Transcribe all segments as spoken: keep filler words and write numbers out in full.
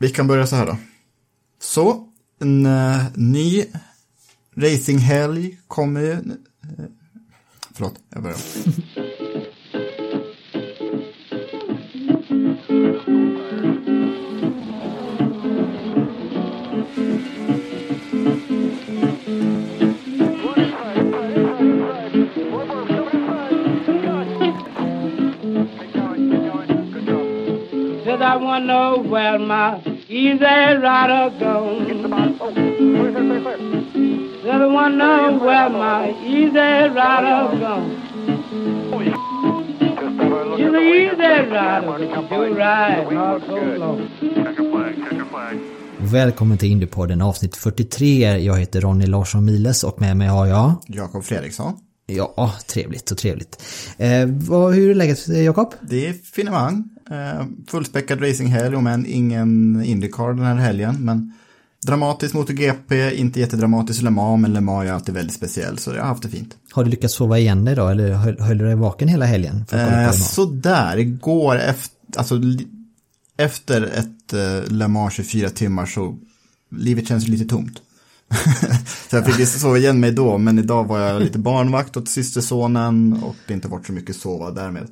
Vi kan börja så här då. Så, en uh, ny racinghelg kommer ju... Uh, förlåt, jag börjar. I want to know where my easy rider goes. Said I want to know where my easy rider goes. You're the easy rider, you ride not so long. Välkommen till Indypodden avsnitt fyrtiotre. Jag heter Ronny Larsson-Miles och med mig har jag Jakob Fredriksson. Ja, trevligt och trevligt. Eh, vad, hur är läget, Jakob? Det är finemang. Eh, fullspäckad racinghelg, om än ingen IndyCar den här helgen. Men dramatiskt MotoGP, inte jättedramatiskt Le Mans, men Le Mans är alltid väldigt speciell, så jag har haft det fint. Har du lyckats sova igen dig då, eller höll, höll du dig vaken hela helgen? Eh, sådär, igår efter, alltså, efter ett eh, Le Mans tjugofyra timmar så livet känns lite tomt. Så jag fick ju sova igen mig då, men idag var jag lite barnvakt åt systersonen och det inte varit så mycket sova därmed.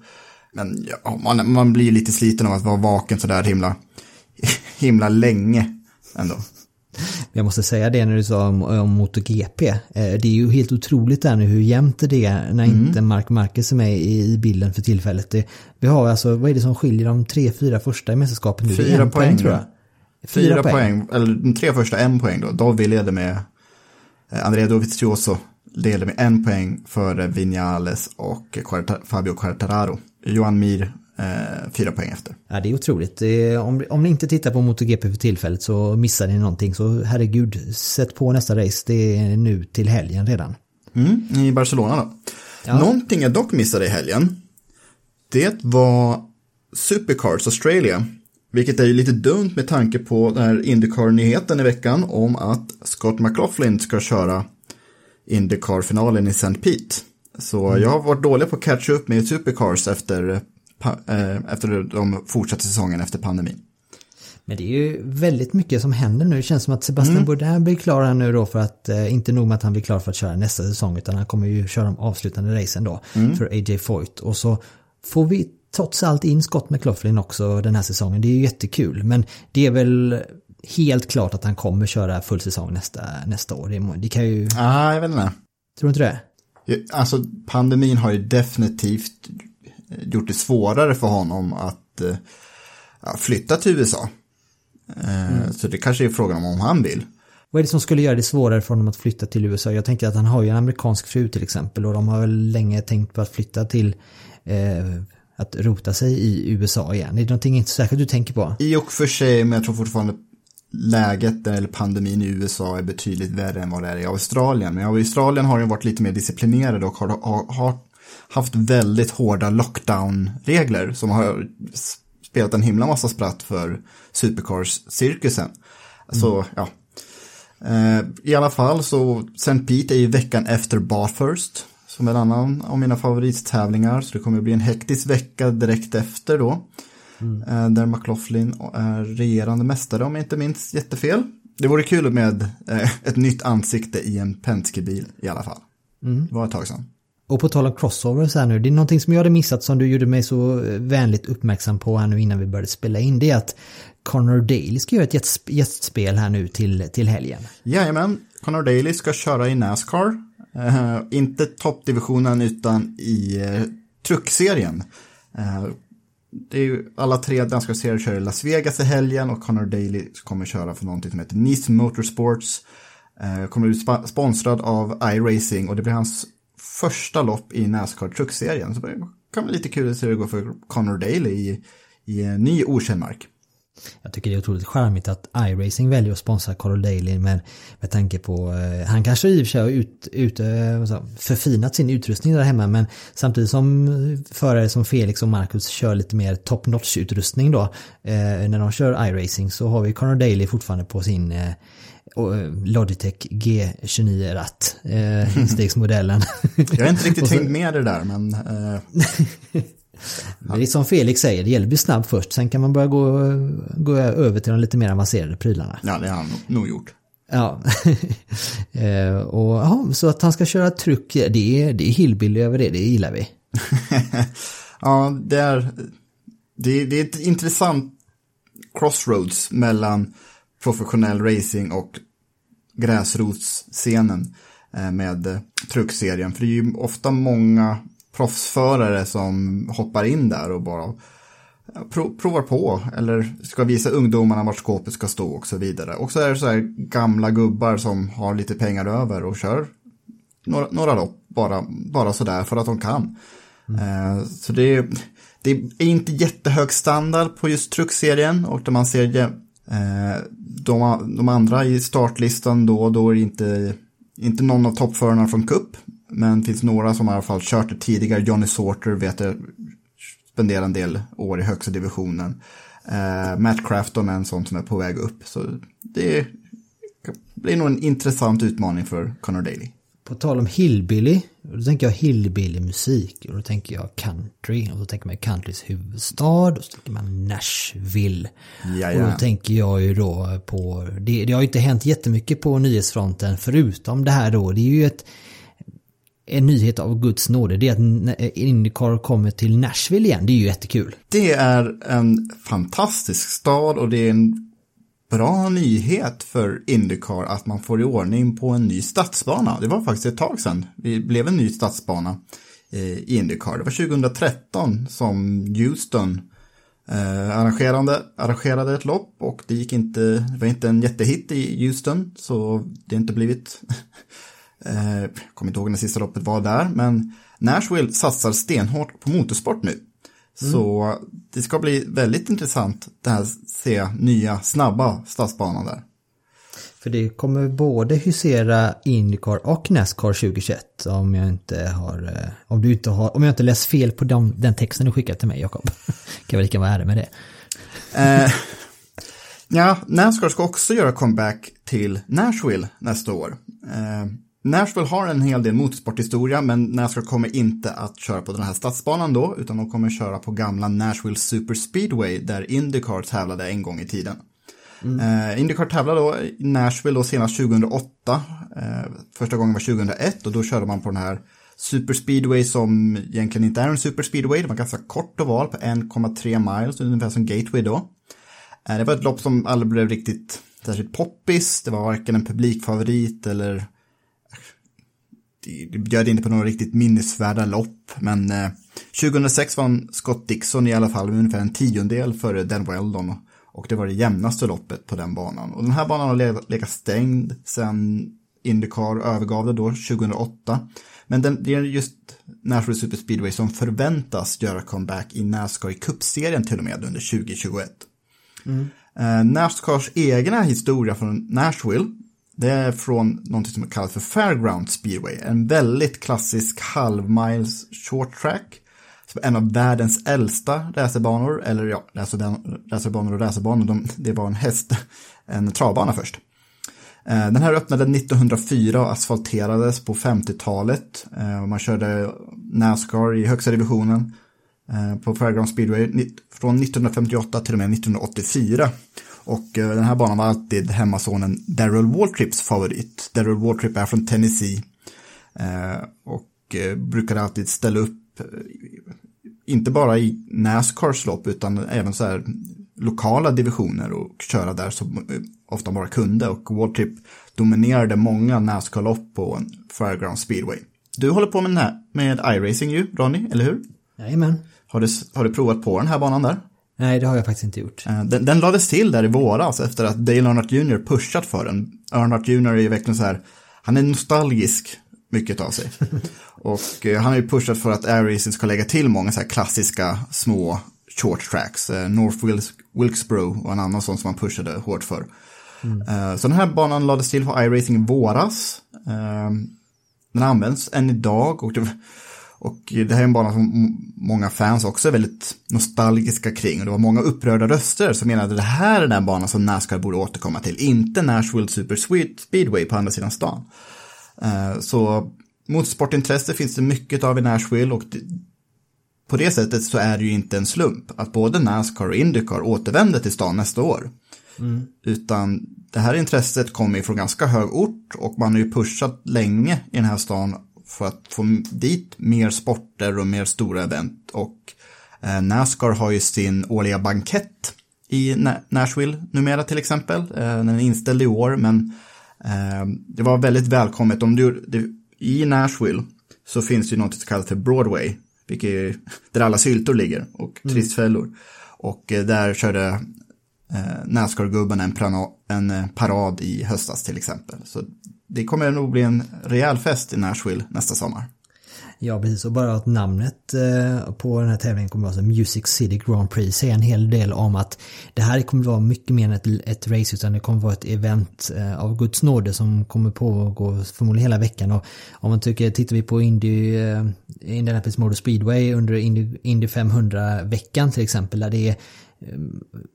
Men ja, man, man blir ju lite sliten av att vara vaken så där himla himla länge ändå. Jag måste säga det när du sa om, om MotoGP. Det är ju helt otroligt där nu hur jämnt det är när mm. inte Mark Marquez är med i bilden för tillfället. Det, vi har alltså, vad är det som skiljer de tre, fyra första i mästerskapet nu? Fyra poäng, poäng tror jag. Fyra, Fyra poäng. poäng, eller de tre första en poäng då. Dovi leder med eh, Andrea Dovizioso leder med en poäng före Vinales och Quarta, Fabio Quartararo. Johan Mir eh, fyra poäng efter. Ja, det är otroligt. Om, om ni inte tittar på MotoGP för tillfället så missar ni någonting. Så herregud, sätt på nästa race. Det är nu till helgen redan. Mm, i Barcelona då. Ja. Någonting jag dock missade i helgen, det var Supercars Australia. Vilket är ju lite dumt med tanke på den här IndyCar-nyheten i veckan om att Scott McLaughlin ska köra IndyCar-finalen i Saint Pete. Så mm. jag har varit dålig på att catcha upp med Supercars efter, eh, efter de fortsatta säsongen efter pandemin. Men det är ju väldigt mycket som händer nu. Det känns som att Sebastian mm. Bourdais blir klar här nu då för att, eh, inte nog med att han blir klar för att köra nästa säsong utan han kommer ju köra de avslutande racen då mm. för A J Foyt. Och så får vi trots allt in Scott McLaughlin också den här säsongen. Det är ju jättekul, men det är väl helt klart att han kommer köra full säsong nästa, nästa år. Det, må, det kan ju... Ah, jag vet inte. Tror du inte det? Alltså, pandemin har ju definitivt gjort det svårare för honom att ja, flytta till U S A. Mm. Så det kanske är frågan om, om han vill. Vad är det som skulle göra det svårare för honom att flytta till U S A? Jag tänkte att han har ju en amerikansk fru till exempel och de har väl länge tänkt på att flytta till... Eh, att rota sig i U S A igen. Är det någonting inte särskilt du tänker på? I och för sig, men jag tror fortfarande läget eller pandemin i U S A är betydligt värre än vad det är i Australien. Men Australien har ju varit lite mer disciplinerade och har, har, har haft väldigt hårda lockdown-regler som har spelat en himla massa spratt för Supercars-cirkusen. Så, mm. ja. Eh, i alla fall så Saint Pete är ju veckan efter Bathurst, som en annan av mina favorittävlingar. Så det kommer att bli en hektisk vecka direkt efter då. Mm. Där McLaughlin är regerande mästare om jag inte minns jättefel. Det vore kul med ett nytt ansikte i en Penske-bil i alla fall. Mm. Det var ett tag sedan. Och på tal om crossovers här nu, det är någonting som jag hade missat som du gjorde mig så vänligt uppmärksam på här nu innan vi började spela in. Det är att Conor Daly ska göra ett gästspel här nu till, till helgen. Jajamän, Conor Daly ska köra i NASCAR. Uh, inte toppdivisionen utan i uh, truckserien. Uh, det är ju alla tre danska serier kör i Las Vegas i helgen och Conor Daly kommer köra för någonting som heter Niece Motorsports. Uh, kommer bli sp- sponsrad av iRacing och det blir hans första lopp i NASCAR truckserien. Så det kan bli lite kul att se hur det går för Conor Daly i, i en ny okänd mark. Jag tycker det är otroligt charmigt att iRacing väljer att sponsra Conor Daly, men med tanke på, eh, han kanske i och för sig har ut, ut, eh, förfinat sin utrustning där hemma, men samtidigt som förare som Felix och Markus kör lite mer top-notch utrustning då, eh, när de kör iRacing, så har vi Conor Daly fortfarande på sin eh, Logitech G tjugonio-ratt, eh, instegsmodellen. Jag har inte riktigt så tänkt med det där, men... Eh. Det är som Felix säger, det gäller att bli snabb först, sen kan man börja gå, gå över till de lite mer avancerade prylarna. Ja, det har han nog gjort. Ja, och, aha, så att han ska köra truck, det är, det är hillbilly över det, det gillar vi. Ja, det är, det, det är ett intressant crossroads mellan professionell racing och gräsrotsscenen med truckserien, för det är ju ofta många proffsförare som hoppar in där och bara pro- provar på eller ska visa ungdomarna vart skåpet ska stå och så vidare. Och så är det så här gamla gubbar som har lite pengar över och kör några, några lopp bara, bara sådär för att de kan. Mm. Eh, så det är, det är inte jättehög standard på just truckserien, och där man ser eh, de, de andra i startlistan då, då är det inte, inte någon av toppförarna från cup. Men det finns några som i alla fall kört det tidigare. Johnny Sauter vet jag spenderar en del år i högsta divisionen. Eh, Matt Crafton är en sån som är på väg upp. Så det blir nog en intressant utmaning för Conor Daly. På tal om hillbilly, då tänker jag hillbilly-musik. Och då tänker jag country. Och då tänker man countrys huvudstad. Och så tänker man Nashville. Jaja. Och då tänker jag ju då på... Det, det har ju inte hänt jättemycket på nyhetsfronten förutom det här då. Det är ju ett... En nyhet av Guds nåde, det är att Indycar kommer till Nashville igen. Det är ju jättekul. Det är en fantastisk stad, och det är en bra nyhet för Indycar att man får i ordning på en ny stadsbana. Det var faktiskt ett tag sedan vi blev en ny stadsbana i Indycar. Det var tjugohundratretton som Houston eh, arrangerade, arrangerade ett lopp, och det gick inte, det var inte en jättehit i Houston, så det har inte blivit... Jag kommer inte ihåg när sista loppet var där, men Nashville satsar stenhårt på motorsport nu. Mm. Så det ska bli väldigt intressant det här, se nya snabba stadsbanan där. För det kommer både husera Indycar och NASCAR tjugohundratjugoett, om jag inte har om du inte har om jag inte läst fel på dem, den texten du skickat till mig, Jakob. Kan väl lika vara ärlig med det. Eh, ja, NASCAR ska också göra comeback till Nashville nästa år. Eh, Nashville har en hel del motorsporthistoria, men NASCAR kommer inte att köra på den här stadsbanan då, utan de kommer köra på gamla Nashville Super Speedway där Indycar tävlade en gång i tiden. Mm. Eh, Indycar tävlade då i Nashville då senast tjugohundraåtta, eh, första gången var tjugohundraett, och då körde man på den här Super Speedway som egentligen inte är en Super Speedway. Det var ganska kort oval på en komma tre miles, ungefär som Gateway då. Eh, det var ett lopp som aldrig blev riktigt särskilt poppis, det var varken en publikfavorit eller... Det bjöd inte på några riktigt minnesvärda lopp, men eh, tjugohundrasex vann Scott Dixon i alla fall med ungefär en tiondel före Dan Weldon, och det var det jämnaste loppet på den banan. Och den här banan har le- legat stängd sedan Indycar övergav det då tjugohundraåtta, men den, det är just Nashville Super Speedway som förväntas göra comeback i NASCAR i Cup-serien till och med under tjugohundratjugoett. Mm. Eh, NASCARs egna historia från Nashville, det är från något som kallas för Fairground Speedway. En väldigt klassisk halvmiles short track. Som är en av världens äldsta racerbanor. Eller ja, racerbanor och racerbanor. De, det var en häst, en travbana först. Den här öppnade nittonhundrafyra och asfalterades på femtiotalet. Man körde NASCAR i högsta divisionen på Fairground Speedway från nittonhundrafemtioåtta till och med nittonhundraåttiofyra. Och den här banan var alltid hemmasonen Darrell Waltrips favorit. Darrell Waltrip är från Tennessee och brukade alltid ställa upp inte bara i NASCARs lopp utan även så här lokala divisioner och köra där så ofta bara kunde. Och Waltrip dominerade många NASCAR-lopp på Fairground Speedway. Du håller på med, den här, med iRacing ju, Ronny, eller hur? Jajamän. Har du, har du provat på den här banan där? Nej, det har jag faktiskt inte gjort. Den, den lades till där i våras efter att Dale Earnhardt junior pushat för den. Earnhardt junior är verkligen så här, han är nostalgisk mycket av sig. Och han har ju pushat för att iRacing ska lägga till många så här klassiska små short tracks. Eh, North Wilkes- Wilkesboro var en annan sån som man pushade hårt för. Mm. Eh, så den här banan lades till för iRacing i våras. Eh, den används än idag och det, och det här är en bana som många fans också är väldigt nostalgiska kring. Och det var många upprörda röster som menade att det här är den banan som NASCAR borde återkomma till. Inte Nashville Super Sweet Speedway på andra sidan stan. Eh, så... Motorsportintresse finns det mycket av i Nashville och det, på det sättet så är det ju inte en slump att både NASCAR och IndyCar återvänder till stan nästa år. Mm. Utan det här intresset kommer från ganska hög ort och man har ju pushat länge i den här stan för att få dit mer sporter och mer stora event. Och eh, NASCAR har ju sin årliga bankett i Na- Nashville numera till exempel. Eh, den är inställd i år, men eh, det var väldigt välkommet om du... du I Nashville så finns det ju något som kallas för Broadway, vilket är, där alla syltor ligger och trissfällor. Mm. Och där körde eh, NASCAR-gubben en, prana, en parad i höstas till exempel. Så det kommer nog bli en rejäl fest i Nashville nästa sommar. Ja, precis. Och bara att namnet eh, på den här tävlingen kommer att vara Music City Grand Prix säger en hel del om att det här kommer att vara mycket mer än ett, ett race, utan det kommer att vara ett event eh, av Guds nåde som kommer pågå förmodligen hela veckan. Och om man tycker, tittar vi på Indy, eh, Indianapolis Motor Speedway under Indy, Indy femhundra-veckan till exempel, där det är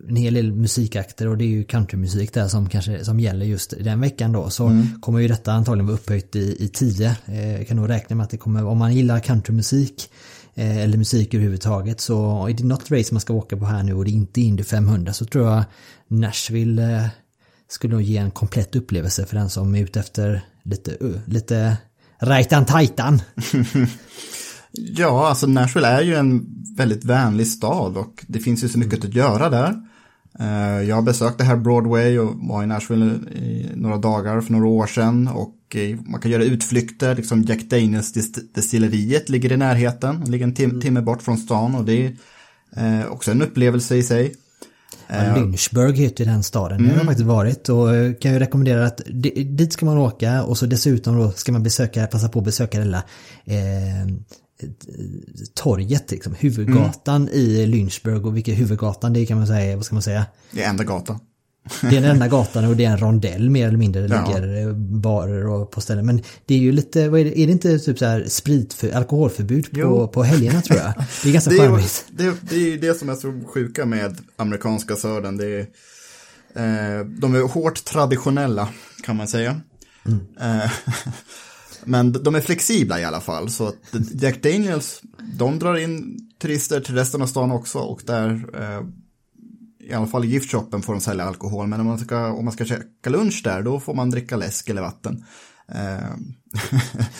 en hel del musikakter och det är ju countrymusik där som kanske som gäller just den veckan då, så mm. kommer ju detta antagligen vara upphöjt i, i tio. Eh, kan nog räkna med att det kommer, om man gillar countrymusik eh, eller musik överhuvudtaget, så är det något race man ska åka på här nu och det är inte Indy femhundra, så tror jag Nashville eh, skulle nog ge en komplett upplevelse för den som är ute efter lite, uh, lite rajtan tajtan. Ja, alltså Nashville är ju en väldigt vänlig stad och det finns ju så mycket att göra där. Jag besökte här Broadway och var i Nashville i några dagar för några år sedan och man kan göra utflykter, liksom Jack Daniels destilleriet ligger i närheten, ligger en tim- timme bort från stan och det är också en upplevelse i sig. Lynchburg heter den staden, mm. det har jag faktiskt varit och kan ju rekommendera att dit ska man åka och så dessutom då ska man besöka, passa på att besöka hela eh, torget, liksom, huvudgatan mm. i Lynchburg och vilken huvudgatan det kan man säga, vad ska man säga? Det är enda gatan. Det är den enda gatan och det är en rondell mer eller mindre, det ja. ligger barer och på ställen, men det är ju lite, vad är, det, är det inte typ så här sprit för, alkoholförbud på, på helgerna tror jag, det är ganska charmigt. Det, det, det är ju det som är så sjuka med amerikanska södern, det är, eh, de är hårt traditionella kan man säga. Mm. Eh, men de är flexibla i alla fall, så att Jack Daniels, de drar in turister till resten av stan också och där eh, i alla fall i giftshoppen får de sälja alkohol, men om man ska, om man ska käka lunch där då får man dricka läsk eller vatten.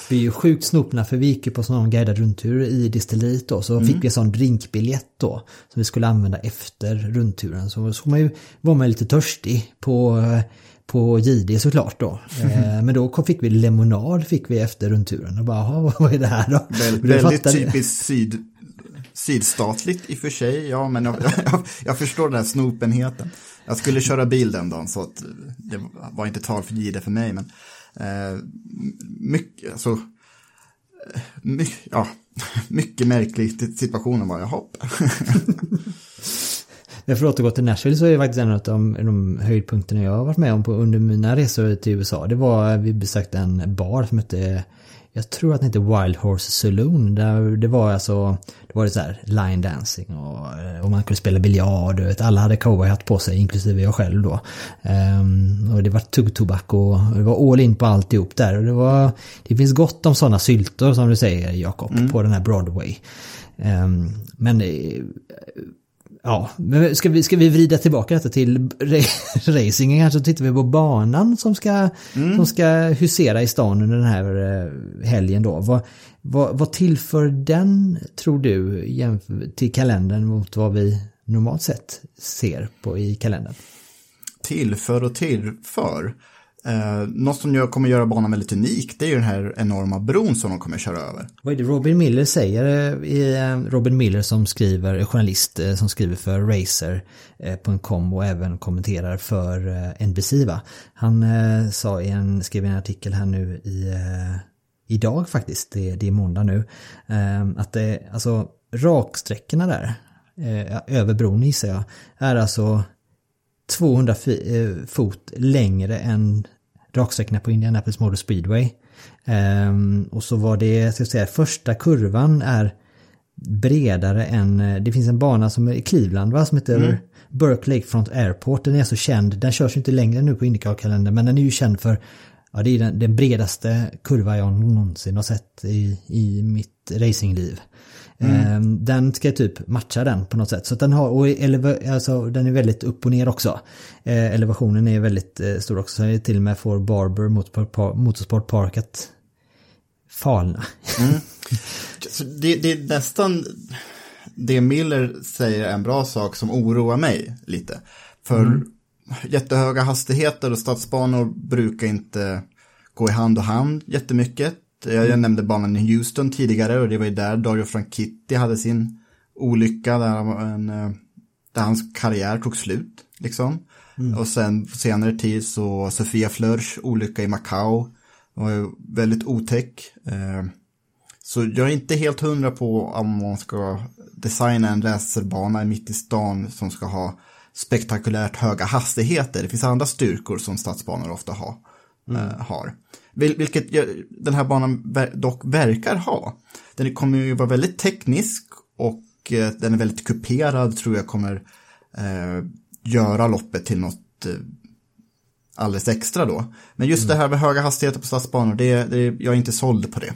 Vi är ju sjukt snopna för vi gick på sån guidad rundtur i distilleriet då, så mm. fick vi en sån drinkbiljett då som vi skulle använda efter rundturen, så, så man ju, var man lite törstig på på J D såklart då. Mm. Men då fick vi lemonad fick vi efter rundturen och bara, vad är det här då? Väl, väldigt typiskt syd, sydstatligt i och för sig, ja, men jag, jag, jag förstår den här snopenheten. Jag skulle köra bil den dagen så att det var inte tal för J D för mig, men eh, mycket, alltså, mycket, ja, mycket märklig situationen var jag hopp. För att återgå till Nashville så är det faktiskt en av de, de höjdpunkterna jag har varit med om på, under mina resor till U S A. Det var, vi besökte en bar som hette, jag tror att den hette Wild Horse Saloon. Där det var alltså, det var det så här line dancing och, och man kunde spela biljard. Och alla hade cowboyhatt på sig, inklusive jag själv då. Um, och det var tuggtobak och, och det var all in på alltihop där. Och det, var, det finns gott om sådana syltor som du säger, Jakob, mm. på den här Broadway. Um, men... Ja, men ska vi, ska vi vrida tillbaka detta till racingen här, så tittar vi på banan som ska, mm. som ska husera i stan under den här helgen då. Vad, vad, vad tillför den, tror du, jämf- till kalendern mot vad vi normalt sett ser på i kalendern? Tillför och tillför. Eh, något som jag kommer göra banan väldigt unik, det är ju den här enorma bron som de kommer köra över. Vad är det Robin Miller säger? Eh, Robin Miller som skriver, journalist eh, som skriver för racer punkt com och även kommenterar för eh, N B C, va? Han eh, sa i en, skrev en artikel här nu i, eh, idag faktiskt, det, det är måndag nu, eh, att det, alltså raksträckorna där eh, över bron gissar jag, är alltså tvåhundra fot längre än raksträckorna på Indianapolis Motor Speedway. Um, och så var det, ska jag säga, första kurvan är bredare än, det finns en bana som är i Cleveland, va, som heter mm. Burke Lakefront Airport. Den är så känd, den körs ju inte längre nu på IndyCar-kalendern, men den är ju känd för, ja, det är den, den bredaste kurva jag någonsin har sett i, i mitt racingliv. Mm. Um, den ska typ matcha den på något sätt. Så att den har, och eleva, alltså, den är väldigt upp och ner också. Eh, elevationen är väldigt eh, stor också. Jag till och med får Barber Motorsport, Motorsport Park att falna. Mm. det, det är nästan det Miller säger är en bra sak som oroar mig lite. För mm. jättehöga hastigheter och stadsbanor brukar inte gå i hand och hand jättemycket. Jag mm. nämnde banan i Houston tidigare och det var ju där Dario Franchitti hade sin olycka där, en, där hans karriär tog slut liksom. Mm. Och sen senare tid så Sofia Flörsch olycka i Macau var ju väldigt otäck. Så jag är inte helt hundra på om man ska designa en racerbana mitt i stan som ska ha spektakulärt höga hastigheter. Det finns andra styrkor som stadsbanor ofta har. Mm. har. Vil- vilket den här banan ver- dock verkar ha. Den kommer ju vara väldigt teknisk och eh, den är väldigt kuperad, tror jag kommer eh, göra loppet till något eh, alldeles extra då. Men just mm. det här med höga hastigheter på stadsbanor, det, det, jag är inte såld på det.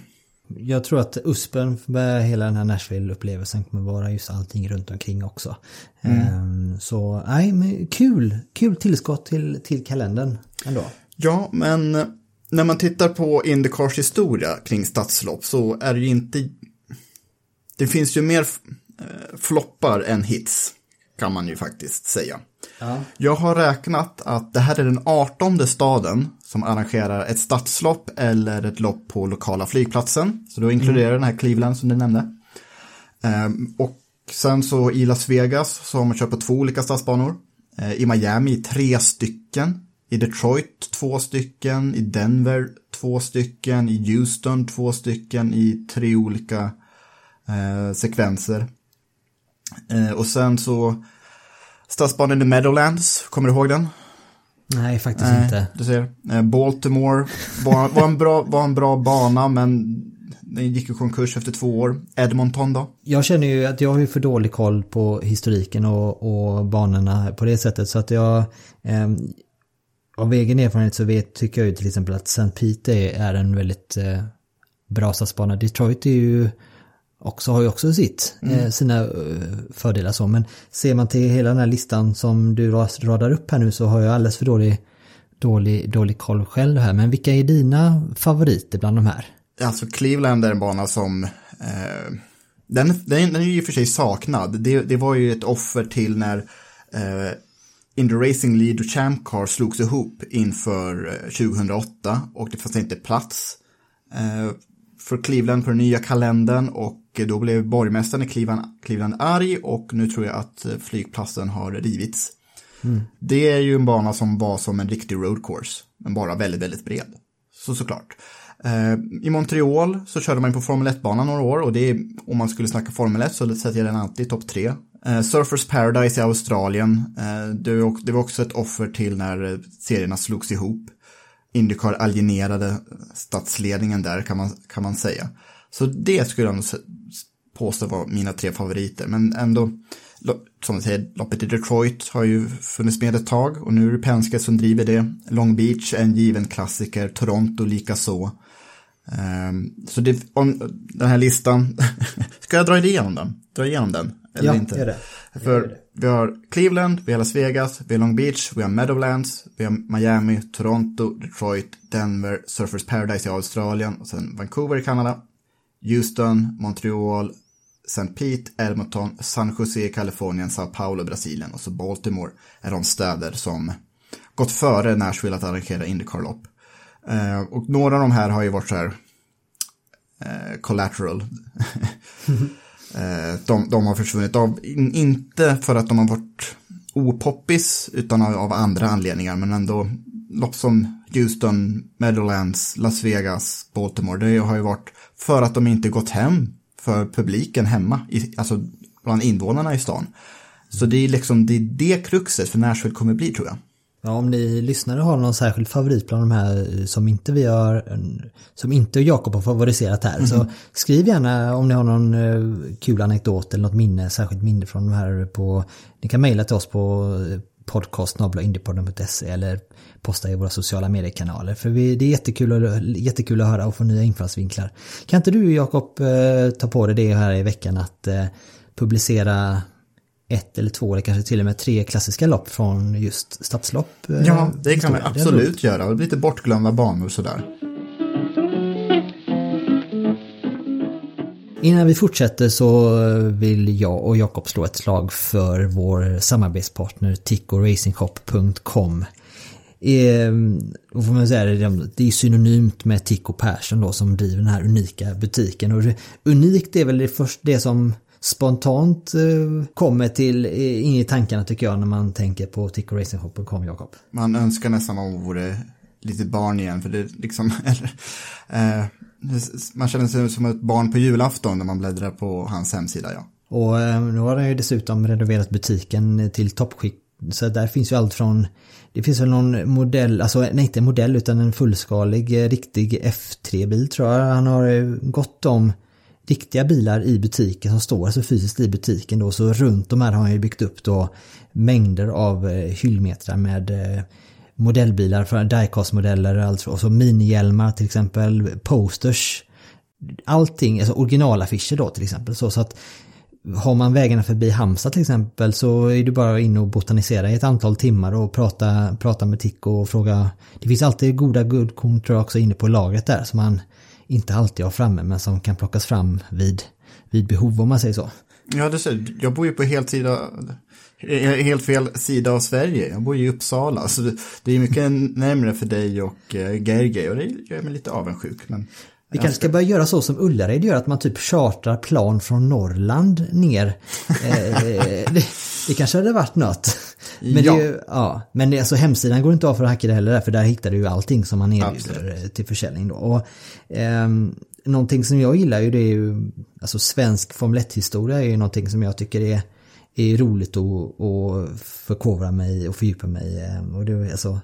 Jag tror att uspen med hela den här Nashville-upplevelsen kommer vara just allting runt omkring också. Mm. Um, så nej, men kul, kul tillskott till, till kalendern ändå. Ja, men när man tittar på IndyCars historia kring stadslopp så är det ju inte... Det finns ju mer floppar än hits, kan man ju faktiskt säga. Ja. Jag har räknat att det här är den artonde staden som arrangerar ett stadslopp eller ett lopp på lokala flygplatsen. Så då inkluderar mm. den här Cleveland som du nämnde. Och sen så i Las Vegas så har man köpt på två olika stadsbanor. I Miami tre stycken. I Detroit två stycken, i Denver två stycken, i Houston två stycken, i tre olika eh, sekvenser. Eh, och sen så stadsbanan i Meadowlands, kommer du ihåg den? Nej, faktiskt eh, inte. Du ser, eh, Baltimore var, var, en bra, var en bra bana, men den gick ju konkurs efter två år. Edmonton då? Jag känner ju att jag har ju för dålig koll på historiken och, och banorna på det sättet, så att jag... Eh, Av egen erfarenhet så vet, tycker jag ju till exempel att Saint Pete är en väldigt eh, bra stadsbana. Detroit är ju också, har ju också sitt, mm. eh, sina eh, fördelar. Så. Men ser man till hela den här listan som du radar upp här nu så har jag alldeles för dålig, dålig, dålig koll själv här. Men vilka är dina favoriter bland de här? Alltså Cleveland är en bana som... Eh, den, den, den är ju i och för sig saknad. Det, det var ju ett offer till när... Eh, Indy Racing Lead och Champ Car slogs ihop inför tjugohundraåtta och det fanns inte plats för Cleveland på den nya kalendern och då blev borgmästaren i Cleveland, Cleveland arg och nu tror jag att flygplatsen har rivits. Mm. Det är ju en bana som var som en riktig road course, men bara väldigt, väldigt bred. Så såklart. I Montreal så körde man på Formel ett-banan några år och det är, om man skulle snacka Formel ett så sätter jag den alltid i topp tre. Uh, Surfers Paradise i Australien, uh, det, det var också ett offer till när serierna slogs ihop. IndyCar alienerade stadsledningen där, kan man, kan man säga. Så det skulle jag nog påstå var mina tre favoriter. Men ändå, som jag säger, loppet i Detroit har ju funnits med ett tag och nu är det Penske som driver det. Long Beach en given klassiker, Toronto lika så. Uh, så det, om, den här listan, ska jag dra igenom den? Dra igenom den? Eller ja, inte. Det. För det. Vi har Cleveland, vi har Las Vegas, vi har Long Beach, vi har Meadowlands, vi har Miami, Toronto, Detroit, Denver, Surfers Paradise i Australien och sen Vancouver i Kanada, Houston, Montreal, Saint Pete, Edmonton, San Jose i Kalifornien, Sao Paulo, Brasilien och så Baltimore är de städer som gått före Nashville att arrangera IndyCar-lopp. Uh, och några av de här har ju varit så här uh, collateral. De, de har försvunnit av, inte för att de har varit opoppis utan av, av andra anledningar, men ändå lopp som Houston, Meadowlands, Las Vegas, Baltimore, det har ju varit för att de inte gått hem för publiken hemma, i, alltså bland invånarna i stan. Så det är liksom det, är det kruxet för Nashville kommer bli, tror jag. Ja, om ni lyssnare har någon särskild favorit bland de här som inte vi har, som inte Jakob har favoriserat här, mm-hmm. så skriv gärna om ni har någon kul anekdot eller något minne, särskilt minne från de här på, ni kan mejla till oss på podcast snabel-a indiepodden punkt se eller posta i våra sociala mediekanaler, för vi, det är jättekul att, jättekul att höra och få nya infallsvinklar. Kan inte du, Jakob, ta på dig det här i veckan att publicera ett eller två eller kanske till och med tre klassiska lopp från just stadslopp? Ja, det kan man absolut göra. Det blir lite bortglömda banor sådär. Innan vi fortsätter så vill jag och Jakob slå ett slag för vår samarbetspartner Tico Racing Shop punkt com. Det är synonymt med Tico Persson då, som driver den här unika butiken. Och unikt är väl det först det som spontant kommer till in i tankarna, tycker jag, när man tänker på Tico Racing Shop punkt com, Jakob. Man önskar nästan att man vore lite barn igen, för det liksom eh, man känner sig som ett barn på julafton när man bläddrar på hans hemsida, ja. Och eh, nu har han ju dessutom renoverat butiken till toppskick, så där finns ju allt från, det finns väl någon modell, alltså nej inte en modell utan en fullskalig riktig F tre bil tror jag. Han har gått om riktiga bilar i butiken som står alltså fysiskt i butiken då, så runt de här har han ju byggt upp då mängder av hyllmetrar med modellbilar för diecast-modeller, alltså, och så minihjälmar till exempel, posters, allting, alltså originalaffischer då till exempel, så, så att har man vägarna förbi Hamsta till exempel så är du bara inne och botanisera i ett antal timmar och prata, prata med Tico och fråga, det finns alltid goda guldkorn tror jag också inne på lagret där som man inte alltid har framme men som kan plockas fram vid, vid behov om man säger så. Ja, det ser, jag bor ju på helt, sida, helt fel sida av Sverige. Jag bor ju i Uppsala, så det är mycket närmare för dig och Gergej, och det gör mig lite avundsjuk. Men vi kanske ska börja göra så som Ullared gör, att man typ chartrar plan från Norrland ner. det, det kanske hade varit något. Men, ja. Det, ja, men det, alltså, hemsidan går inte av för att hacka det heller, för där hittar du ju allting som man erbjuder. Absolut. Till försäljning. Då. Och, eh, någonting som jag gillar ju, det är ju, alltså svensk Formel ett-historia är ju någonting som jag tycker är, är roligt att, att förkovra mig och fördjupa mig. Och det, alltså,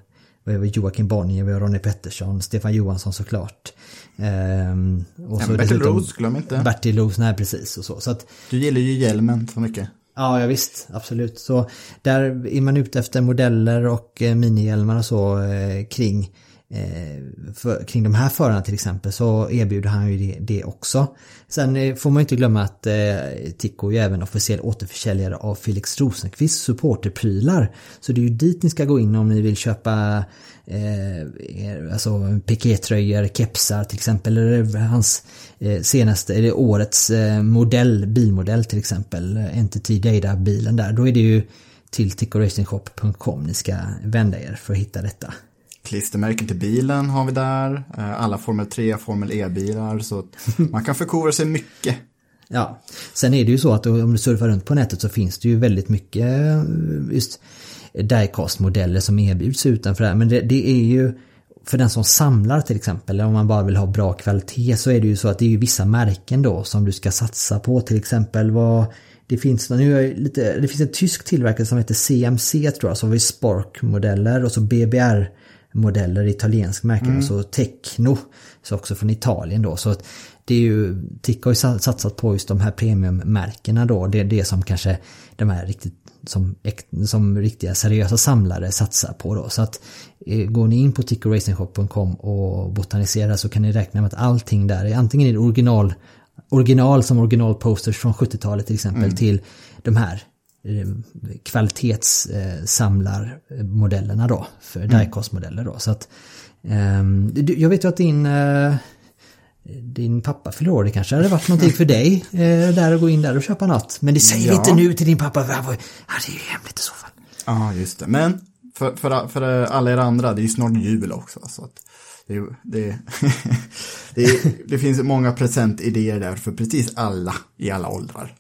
vi har Joakim Barnier, vi har Ronny Pettersson, Stefan Johansson såklart. Ehm, och ja, så Bertil Roos, glöm inte. Bertil Roos, nej precis. Och så. Så att, du gillar ju hjälmen så mycket. Ja, ja visst, absolut. Så där är man ute efter modeller och eh, minihjälmar och så eh, kring, eh, för, kring de här förarna till exempel, så erbjuder han ju det, det också. Sen eh, får man inte glömma att eh, Tico är även officiell återförsäljare av Felix Rosenqvists supporterprylar. Så det är ju dit ni ska gå in om ni vill köpa eh, alltså pikétröjor, kepsar till exempel, eller hans eh, senaste, eller årets eh, modell, bilmodell till exempel, Entity Data-bilen där. Då är det ju till tico racing shop punkt com ni ska vända er för att hitta detta. Klistermärken till bilen har vi där. Alla Formel tre, Formel E-bilar. Så man kan förkovra sig mycket. Ja, sen är det ju så att om du surfar runt på nätet så finns det ju väldigt mycket just diecast-modeller som erbjuds utanför det här. Men det, det är ju för den som samlar till exempel, eller om man bara vill ha bra kvalitet, så är det ju så att det är ju vissa märken då som du ska satsa på. Till exempel vad det finns, nu lite, det finns en tysk tillverkare som heter C M C tror jag, som har ju Spark-modeller och så B B R modeller, italiensk märken, mm. och så Tecno, så också från Italien då, så att det är ju, Tico har ju satsat på just de här premiummärkena då, det är det som kanske de här riktigt, som, som riktiga seriösa samlare satsar på då, så att eh, går ni in på tico racing shop punkt com och botanisera så kan ni räkna med att allting där är antingen är det original, original som originalposters från sjuttiotalet till exempel, mm. till de här kvalitetssamlarmodellerna då, för mm. diecast-modeller då, så att um, du, jag vet ju att din uh, din pappa förlorar, det kanske hade varit någonting för dig uh, där att gå in där och köpa något, men det säger ja. vi inte nu till din pappa, för han var, ja, det är ju hemligt i så fall. Ja, just det, men för, för, för alla er andra, det är ju snart jul också, så att det, det, det, det finns många presentidéer där för precis alla i alla åldrar.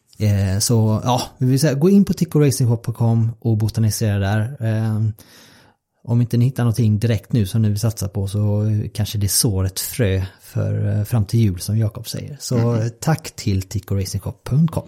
Så ja, vi vill säga, gå in på tico racing shop punkt com och botanisera där. Om inte ni hittar någonting direkt nu som ni vill satsa på, så kanske det sår ett frö för fram till jul som Jakob säger. Så mm. tack till tico racing shop punkt com.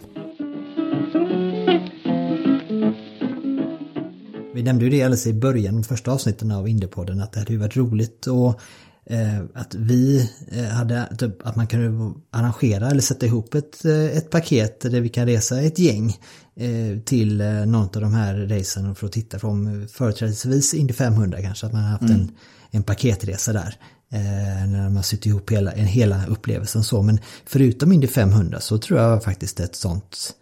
vi nämnde ju det alldeles i början, de första avsnitten av Indiepodden, att det hade ju varit roligt och eh, att vi hade typ, att man kan arrangera eller sätta ihop ett, ett paket där vi kan resa ett gäng eh, till någon av de här racen för att titta från företrädesvis Indy femhundra kanske, att man har haft mm. en, en paketresa där. När man sitter ihop hela, en hela upplevelsen så, men förutom Indy femhundra så tror jag faktiskt ett sånt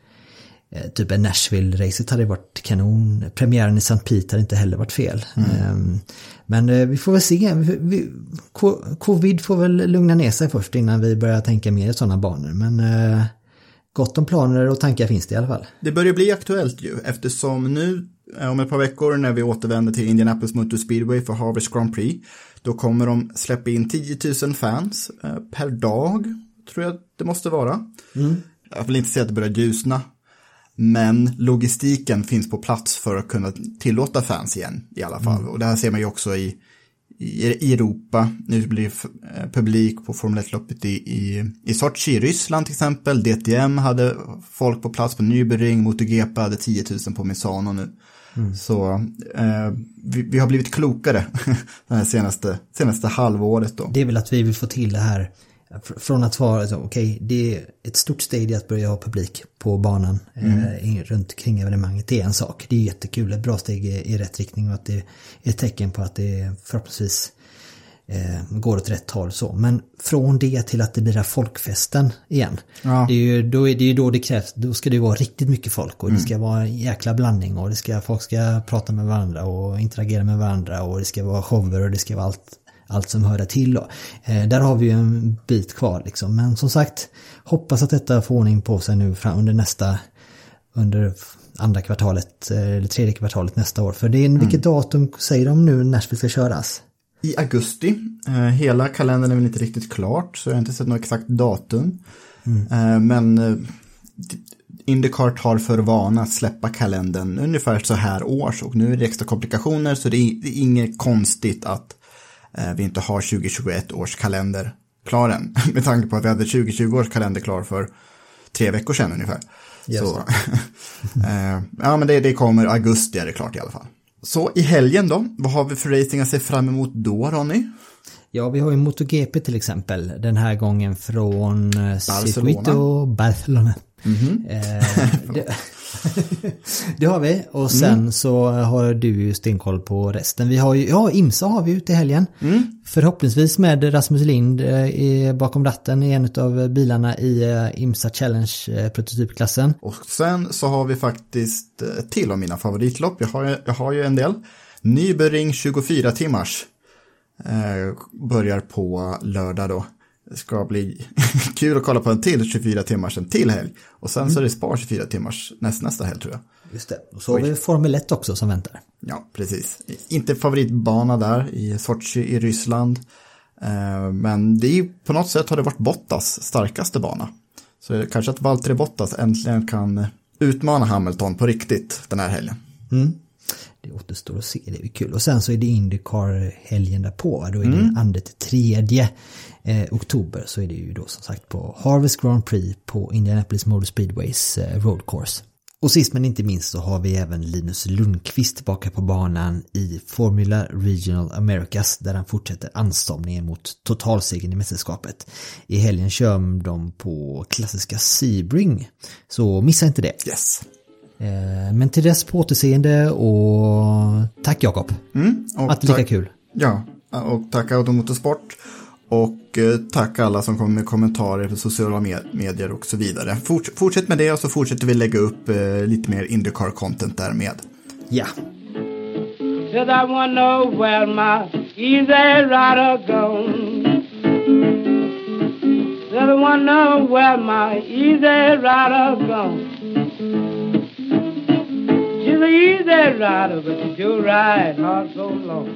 typ en Nashville-racet hade varit kanon, premiären i Saint Pete hade inte heller varit fel. Mm. Men vi får väl se, covid får väl lugna ner sig först innan vi börjar tänka mer i sådana banor, men gott om planer och tankar finns det i alla fall. Det börjar bli aktuellt ju, eftersom nu om ett par veckor när vi återvänder till Indianapolis Motor Speedway för Harvest Grand Prix, då kommer de släppa in tio tusen fans per dag, tror jag det måste vara. Mm. Jag vill inte säga att det börjar ljusna, men logistiken finns på plats för att kunna tillåta fans igen i alla fall. Mm. Och det här ser man ju också i, i, i Europa. Nu blir publik på Formel ett-loppet i, i, i Sochi i Ryssland till exempel. D T M hade folk på plats på Nürburgring, MotoGP hade tio tusen på Misano nu. Mm. Så eh, vi, vi har blivit klokare det här senaste, senaste halvåret då. Det är väl att vi vill få till det här från att vara, okej okay, det är ett stort steg att börja ha publik på banan mm. eh, runt kring evenemanget, det är en sak, det är jättekul, ett bra steg i, i rätt riktning och att det är ett tecken på att det förhoppningsvis eh, går åt rätt håll så, men från det till att det blir folkfesten igen, ja. Det är ju då, är det ju då det krävs, då ska det vara riktigt mycket folk och mm. det ska vara en jäkla blandning och det ska, folk ska prata med varandra och interagera med varandra och det ska vara shower och det ska vara allt allt som hör till då. Eh, där har vi ju en bit kvar liksom. Men som sagt, hoppas att detta får ordning på sig nu fram under nästa, under andra kvartalet eh, eller tredje kvartalet nästa år. För det är en, mm. vilket datum säger de nu när Nashville ska köras? I augusti. Eh, hela kalendern är väl inte riktigt klart så jag har inte sett något exakt datum. Mm. Eh, men eh, IndyCart har för vana att släppa kalendern ungefär så här års och nu är det extra komplikationer så det är, det är inget konstigt att vi inte har tjugohundratjugoett års kalender klar än. Med tanke på att vi hade tjugotjugo års kalender klar för tre veckor sedan ungefär. Yes. Så, ja, men det, det kommer augusti är det klart i alla fall. Så i helgen då, vad har vi för rating att se fram emot då, Ronny? Ja, vi har ju MotoGP till exempel. Den här gången från Circuito Barcelona. Mm-hmm. Eh, det, det har vi och sen mm. så har du ju stenkoll på resten. Vi har ju, ja, IMSA har vi ute i helgen mm. förhoppningsvis med Rasmus Lind eh, bakom ratten i en av bilarna i eh, IMSA Challenge eh, prototypklassen. Och sen så har vi faktiskt eh, till av mina favoritlopp, jag har, jag har ju en del. Nürburgring tjugofyra timmars eh, börjar på lördag då. Det ska bli kul att kolla på en till tjugofyra timmars en till helg. Och sen mm. så är det Spar tjugofyra timmars näst, nästa helg tror jag. Just det. Och så Oj. har vi Formel ett också som väntar. Ja, precis. Inte favoritbana där i Sochi i Ryssland. Eh, men det är, på något sätt har det varit Bottas starkaste bana. Så kanske att Valtteri Bottas äntligen kan utmana Hamilton på riktigt den här helgen. Mm. Det återstår att se, det är kul. Och sen så är det IndyCar-helgen därpå. Då är mm. det andra till tredje eh, oktober så är det ju då som sagt på Harvest Grand Prix på Indianapolis Motor Speedways eh, Road Course. Och sist men inte minst så har vi även Linus Lundqvist tillbaka på banan i Formula Regional Americas där han fortsätter anstormningen mot totalsegern i mästerskapet. I helgen kör de på klassiska Sebring, så missa inte det. Yes! Men till dess på återseende och tack Jakob. Mm, och att det är lika kul. Ja, och tack Automotorsport och tack alla som kommer med kommentarer på sociala medier och så vidare. Forts- fortsätt med det och så fortsätter vi lägga upp eh, lite mer IndyCar-content där med. Ja. The easy rider, but you do ride hard so long.